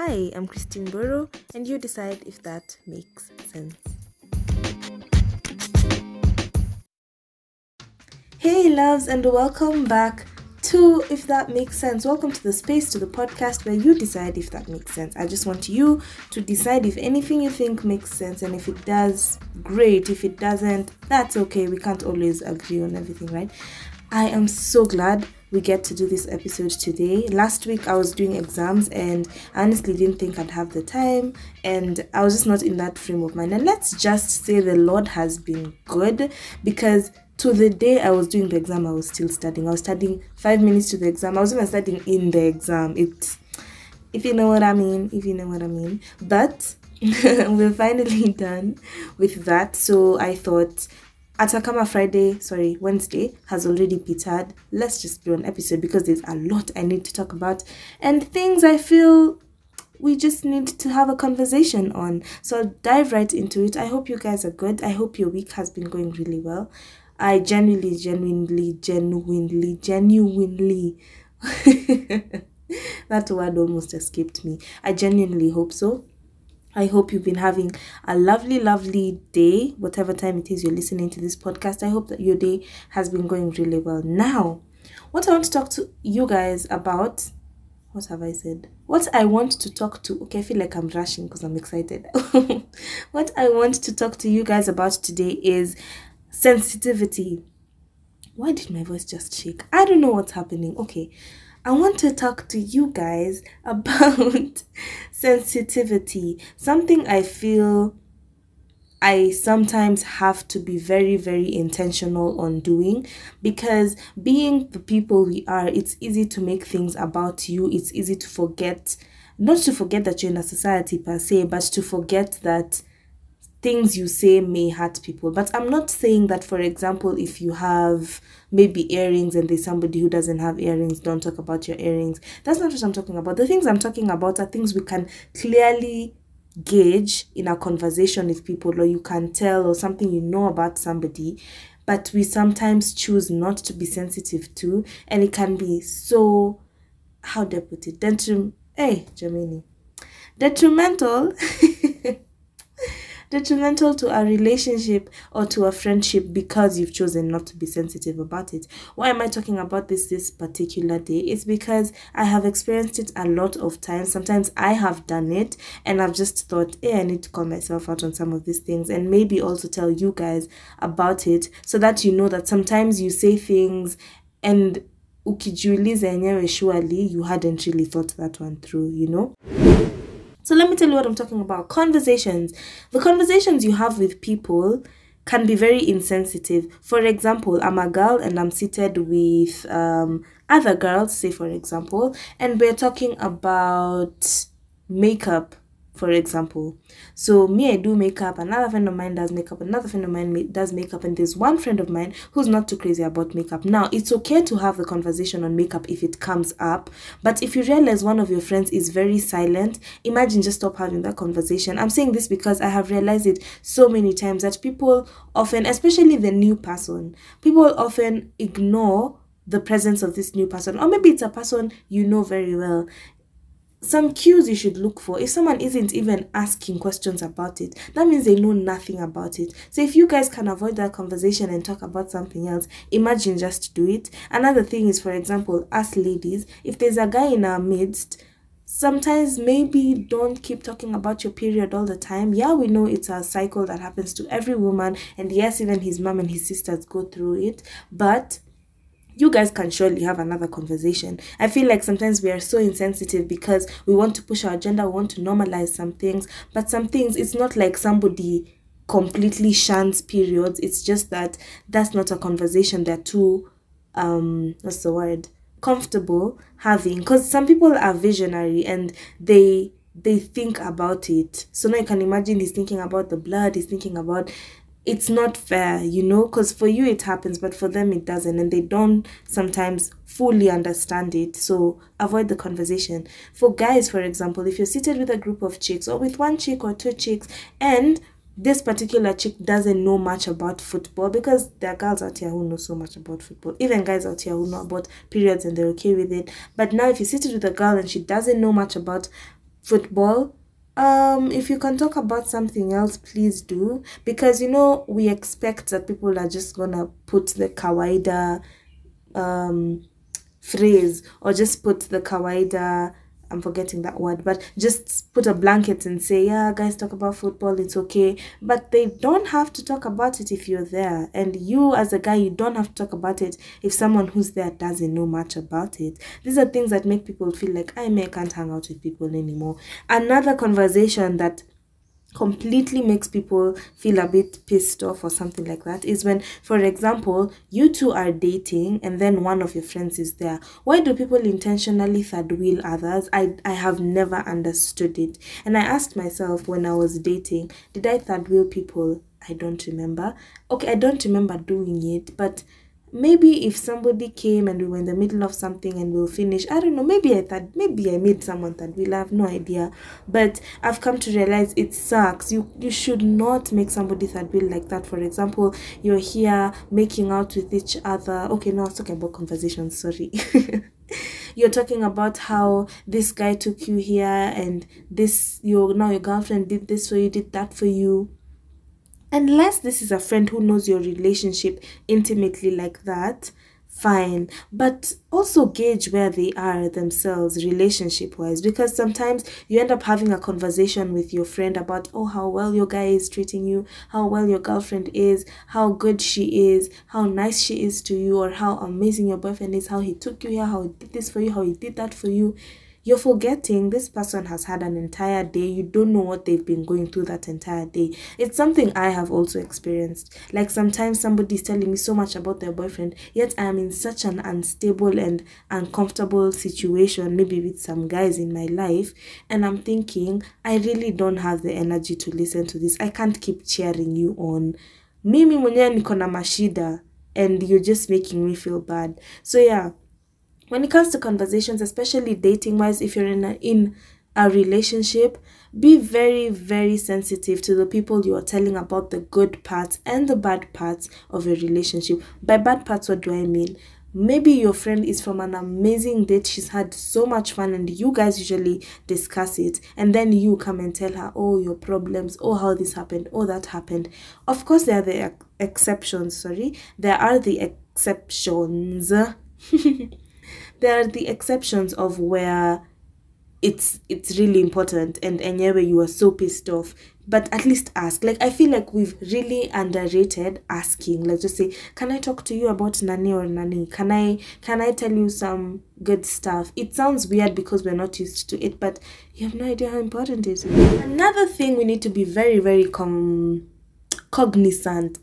Hi, I'm Christine Burrow, and you decide if that makes sense. Hey loves, and welcome back to If That Makes Sense. Welcome to the space, to the podcast where you decide if that makes sense. I just want you to decide if anything you think makes sense, and if it does, great. If it doesn't, that's okay. We can't always agree on everything, right? I am so glad we get to do this episode today. Last week I was doing exams and I honestly didn't think I'd have the time, and I was just not in that frame of mind. And let's just say the Lord has been good, because to the day I was doing the exam, I was still studying. I was studying 5 minutes to the exam. I was even studying in the exam. If you know what I mean. But we're finally done with that. So I thought, Atakama Wednesday has already petered. Let's just do an episode because there's a lot I need to talk about and things I feel we just need to have a conversation on. So I'll dive right into it. I hope you guys are good. I hope your week has been going really well. I genuinely that word almost escaped me. I genuinely hope so. I hope you've been having a lovely, lovely day, whatever time it is you're listening to this podcast. I hope that your day has been going really well. Now, what I want to talk to you guys about, what have I said? What I want to talk to, okay, I feel like I'm rushing because I'm excited. What I want to talk to you guys about today is sensitivity. Why did my voice just shake? I don't know what's happening. Okay. I want to talk to you guys about sensitivity, something I feel I sometimes have to be very, very intentional on doing, because being the people we are, it's easy to make things about you. It's easy to forget, not to forget that you're in a society per se, but to forget that things you say may hurt people. But I'm not saying that, for example, if you have maybe earrings and there's somebody who doesn't have earrings, don't talk about your earrings. That's not what I'm talking about. The things I'm talking about are things we can clearly gauge in a conversation with people, or you can tell, or something you know about somebody, but we sometimes choose not to be sensitive to, and it can be so, how do I put it? Detrimental. Detrimental to a relationship or to a friendship because you've chosen not to be sensitive about it. Why am I talking about this particular day? It's because I have experienced it a lot of times. Sometimes I have done it and I've just thought, I need to call myself out on some of these things, and maybe also tell you guys about it so that you know that sometimes you say things and ukijiuliza enyewe, surely you hadn't really thought that one through, you know? So let me tell you what I'm talking about. Conversations. The conversations you have with people can be very insensitive. For example, I'm a girl and I'm seated with other girls, say for example, and we're talking about makeup, for example. So me, I do makeup, another friend of mine does makeup, another friend of mine does makeup, and there's one friend of mine who's not too crazy about makeup. Now, it's okay to have the conversation on makeup if it comes up, but if you realize one of your friends is very silent, imagine just stop having that conversation. I'm saying this because I have realized it so many times that people often, especially the new person, people often ignore the presence of this new person, or maybe it's a person you know very well. Some cues you should look for. If someone isn't even asking questions about it, that means they know nothing about it. So if you guys can avoid that conversation and talk about something else, imagine just do it. Another thing is, for example, us ladies, if there's a guy in our midst, sometimes maybe don't keep talking about your period all the time. Yeah, we know it's a cycle that happens to every woman, and yes, even his mom and his sisters go through it, but you guys can surely have another conversation. I feel like sometimes we are so insensitive because we want to push our agenda, we want to normalize some things, but some things, it's not like somebody completely shuns periods. It's just that that's not a conversation they're too, comfortable having. Because some people are visionary and they think about it. So now you can imagine he's thinking about the blood, he's thinking about... It's not fair, you know, because for you it happens, but for them it doesn't, and they don't sometimes fully understand it. So avoid the conversation. For guys, for example, if you're seated with a group of chicks, or with one chick or two chicks, and this particular chick doesn't know much about football, because there are girls out here who know so much about football, even guys out here who know about periods and they're okay with it. But now if you're seated with a girl and she doesn't know much about football. If you can talk about something else, please do, because we expect that people are just gonna put the kawaida phrase, or just put the kawaida, I'm forgetting that word, but just put a blanket and say, yeah, guys, talk about football, it's okay. But they don't have to talk about it if you're there, and you as a guy, you don't have to talk about it if someone who's there doesn't know much about it. These are things that make people feel like, I can't hang out with people anymore. Another conversation that completely makes people feel a bit pissed off or something like that is when, for example, you two are dating and then one of your friends is there. Why do people intentionally third wheel others? I have never understood it, and I asked myself when I was dating, did I third wheel people? I don't remember. Okay, I don't remember doing it, but maybe if somebody came and we were in the middle of something and we'll finish, I don't know, maybe I made someone that will have no idea. But I've come to realize it sucks. You should not make somebody that will like that. For example, you're here making out with each other. Okay, now I was talking about conversations, sorry. You're talking about how this guy took you here and this, your girlfriend did this for you, did that for you. Unless this is a friend who knows your relationship intimately like that, fine. But also gauge where they are themselves relationship-wise, because sometimes you end up having a conversation with your friend about, oh, how well your guy is treating you, how well your girlfriend is, how good she is, how nice she is to you, or how amazing your boyfriend is, how he took you here, how he did this for you, how he did that for you. You're forgetting this person has had an entire day. You don't know what they've been going through that entire day. It's something I have also experienced. Like sometimes somebody's telling me so much about their boyfriend, yet I am in such an unstable and uncomfortable situation, maybe with some guys in my life, and I'm thinking, I really don't have the energy to listen to this. I can't keep cheering you on. Mimi mwenyewe niko na mashida, and you're just making me feel bad. So yeah. When it comes to conversations, especially dating-wise, if you're in a relationship, be very, very sensitive to the people you are telling about the good parts and the bad parts of your relationship. By bad parts, what do I mean? Maybe your friend is from an amazing date, she's had so much fun, and you guys usually discuss it, and then you come and tell her, oh, your problems, oh, how this happened, oh, that happened. Of course, there are the exceptions, sorry. There are the exceptions. There are the exceptions of where it's really important and anyway you are so pissed off. But at least ask. Like, I feel like we've really underrated asking. Like, just say, can I talk to you about nani or nani? Can I tell you some good stuff? It sounds weird because we're not used to it, but you have no idea how important it is. Another thing we need to be very, very cognizant.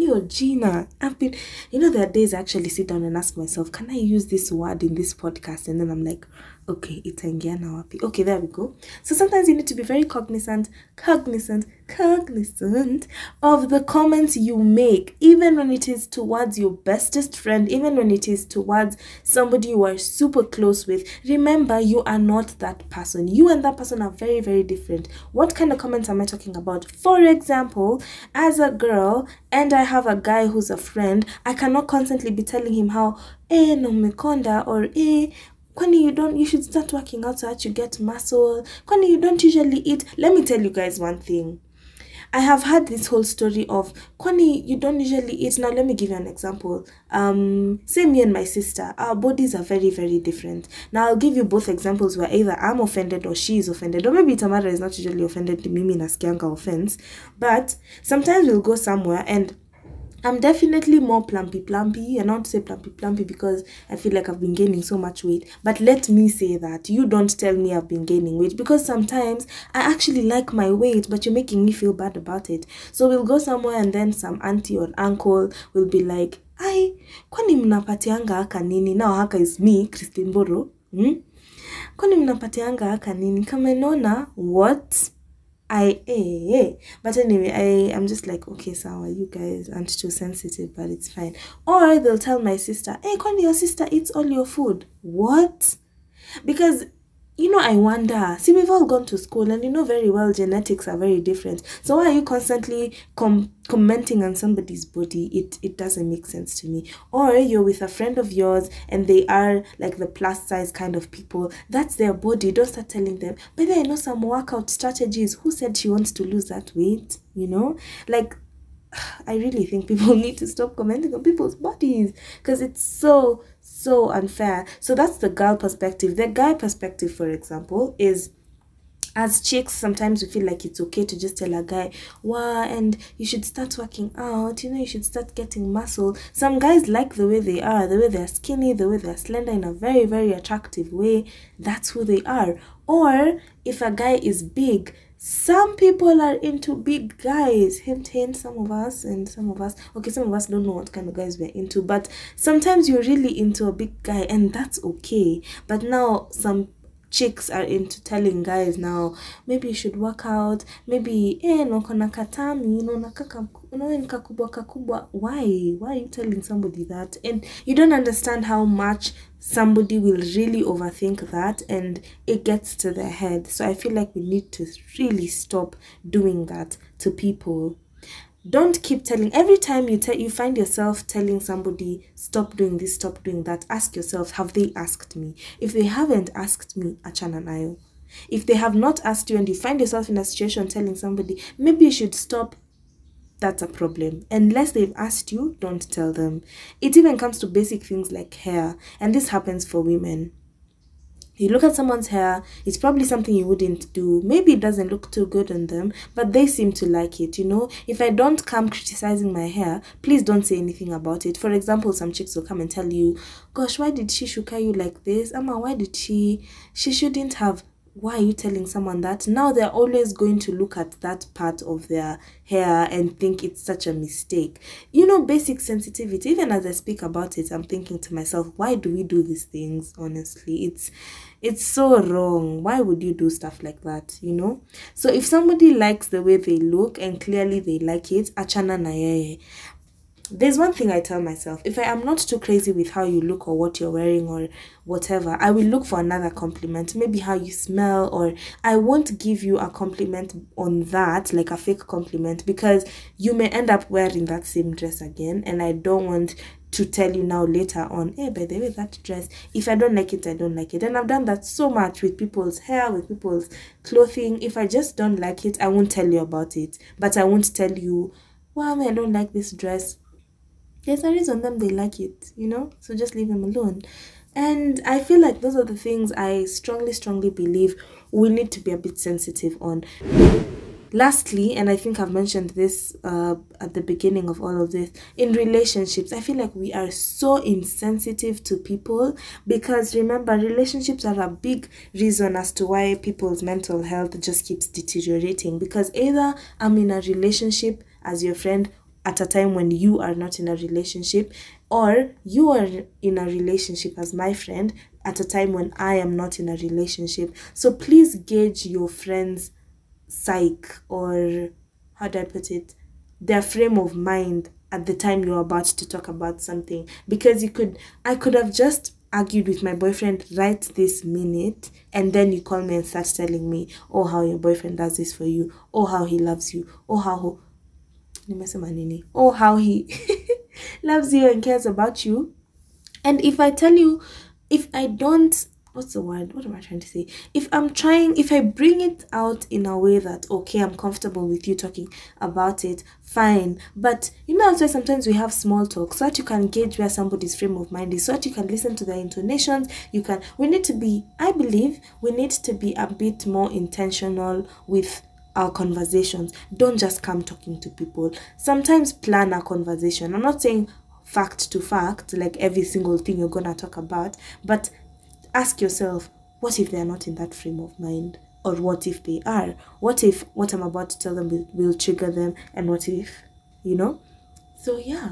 Yo, Gina, I've been, there are days I actually sit down and ask myself, can I use this word in this podcast? And then I'm like, okay, itaingia na wapi. Okay, there we go. So sometimes you need to be very cognizant of the comments you make, even when it is towards your bestest friend, even when it is towards somebody you are super close with. Remember, you are not that person. You and that person are very, very different. What kind of comments am I talking about? For example, as a girl, and I have a guy who's a friend, I cannot constantly be telling him how, no mekonda, or Kwani you should start working out so that you get muscle. Kwani you don't usually eat. Let me tell you guys one thing. I have heard this whole story of, Kwani, you don't usually eat. Now, let me give you an example. Say me and my sister, our bodies are very, very different. Now, I'll give you both examples where either I'm offended or she is offended. Or maybe Tamara is not usually offended. Mimi naskianga offense. But sometimes we'll go somewhere and I'm definitely more plumpy. And I don't say plumpy because I feel like I've been gaining so much weight. But let me say that. You don't tell me I've been gaining weight, because sometimes I actually like my weight, but you're making me feel bad about it. So we'll go somewhere and then some auntie or uncle will be like, "Ai, kwani mnapatianga haka nini?" Now haka is me, Christine Burrow. Kwani mnapatianga haka nini? Kama nona, what? But anyway, I'm just like, okay, so you guys aren't too sensitive, but it's fine. Or they'll tell my sister, hey, Connie, your sister eats all your food. What? Because I wonder, see, we've all gone to school and you know very well genetics are very different. So why are you constantly commenting on somebody's body? It doesn't make sense to me. Or you're with a friend of yours and they are like the plus size kind of people. That's their body. Don't start telling them. But then I know some workout strategies. Who said she wants to lose that weight? Like, I really think people need to stop commenting on people's bodies because it's so unfair. So that's the girl perspective. The guy perspective, for example, is as chicks, sometimes we feel like it's okay to just tell a guy, wow, and you should start working out, you should start getting muscle. Some guys like the way they are, the way they're skinny, the way they're slender in a very, very attractive way. That's who they are. Or if a guy is big, some people are into big guys, hint, some of us, and some of us don't know what kind of guys we're into, but sometimes you're really into a big guy and that's okay. But now some chicks are into telling guys now, maybe you should work out, maybe why are you telling somebody that? And you don't understand how much somebody will really overthink that and it gets to their head. So I feel like we need to really stop doing that to people. Don't keep telling. Every time you find yourself telling somebody, stop doing this, stop doing that, ask yourself, have they asked me? If they haven't asked me, achana nayo. If they have not asked you and you find yourself in a situation telling somebody, maybe you should stop, that's a problem. Unless they've asked you, don't tell them. It even comes to basic things like hair. And this happens for women. You look at someone's hair, it's probably something you wouldn't do. Maybe it doesn't look too good on them, but they seem to like it, If I don't come criticizing my hair, please don't say anything about it. For example, some chicks will come and tell you, gosh, why did she shuka you like this? Ama, why did she shouldn't have... Why are you telling someone that? Now they're always going to look at that part of their hair and think it's such a mistake. Basic sensitivity. Even as I speak about it, I'm thinking to myself, why do we do these things? Honestly, it's so wrong. Why would you do stuff like that? So if somebody likes the way they look and clearly they like it, achana na yeye. There's one thing I tell myself, if I am not too crazy with how you look or what you're wearing or whatever, I will look for another compliment, maybe how you smell, or I won't give you a compliment on that, like a fake compliment, because you may end up wearing that same dress again and I don't want to tell you now later on, hey, by the way, that dress, if I don't like it, I don't like it. And I've done that so much with people's hair, with people's clothing. If I just don't like it, I won't tell you about it, but I won't tell you, well, I don't like this dress. There's a reason them they like it, so just leave them alone. And I feel like those are the things I strongly believe we need to be a bit sensitive on. Lastly, and I think I've mentioned this at the beginning of all of this, in relationships, I feel like we are so insensitive to people because, remember, relationships are a big reason as to why people's mental health just keeps deteriorating, because either I'm in a relationship as your friend at a time when you are not in a relationship, or you are in a relationship as my friend at a time when I am not in a relationship. So please gauge your friend's psyche, or how do I put it, their frame of mind at the time you're about to talk about something, because I could have just argued with my boyfriend right this minute, and then you call me and start telling me, oh, how your boyfriend does this for you, oh, how he loves you, oh, how he loves you and cares about you. And if I tell you, if I don't, what's the word, what am I trying to say, if I bring it out in a way that, okay, I'm comfortable with you talking about it, fine, but that's why sometimes we have small talk, so that you can gauge where somebody's frame of mind is, so that you can listen to their intonations. I believe we need to be a bit more intentional with our conversations. Don't just come talking to people. Sometimes plan a conversation. I'm not saying fact to fact, like every single thing you're gonna talk about, but ask yourself, what if they're not in that frame of mind? Or what if they are? What if what I'm about to tell them will trigger them? And what if, So yeah,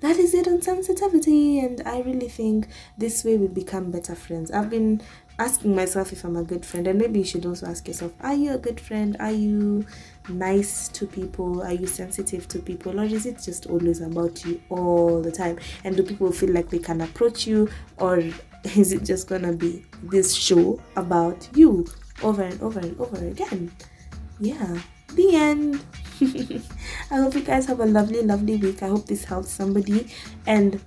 that is it on sensitivity. And I really think this way we become better friends. I've been asking myself if I'm a good friend, and maybe you should also ask yourself, are you a good friend? Are you nice to people? Are you sensitive to people? Or is it just always about you all the time? And do people feel like they can approach you, or Is it just gonna be this show about you over and over and over again? Yeah, the end. I hope you guys have a lovely week. I hope this helps somebody, and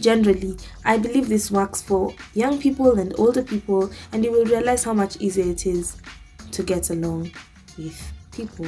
generally I believe this works for young people and older people, and you will realize how much easier it is to get along with people.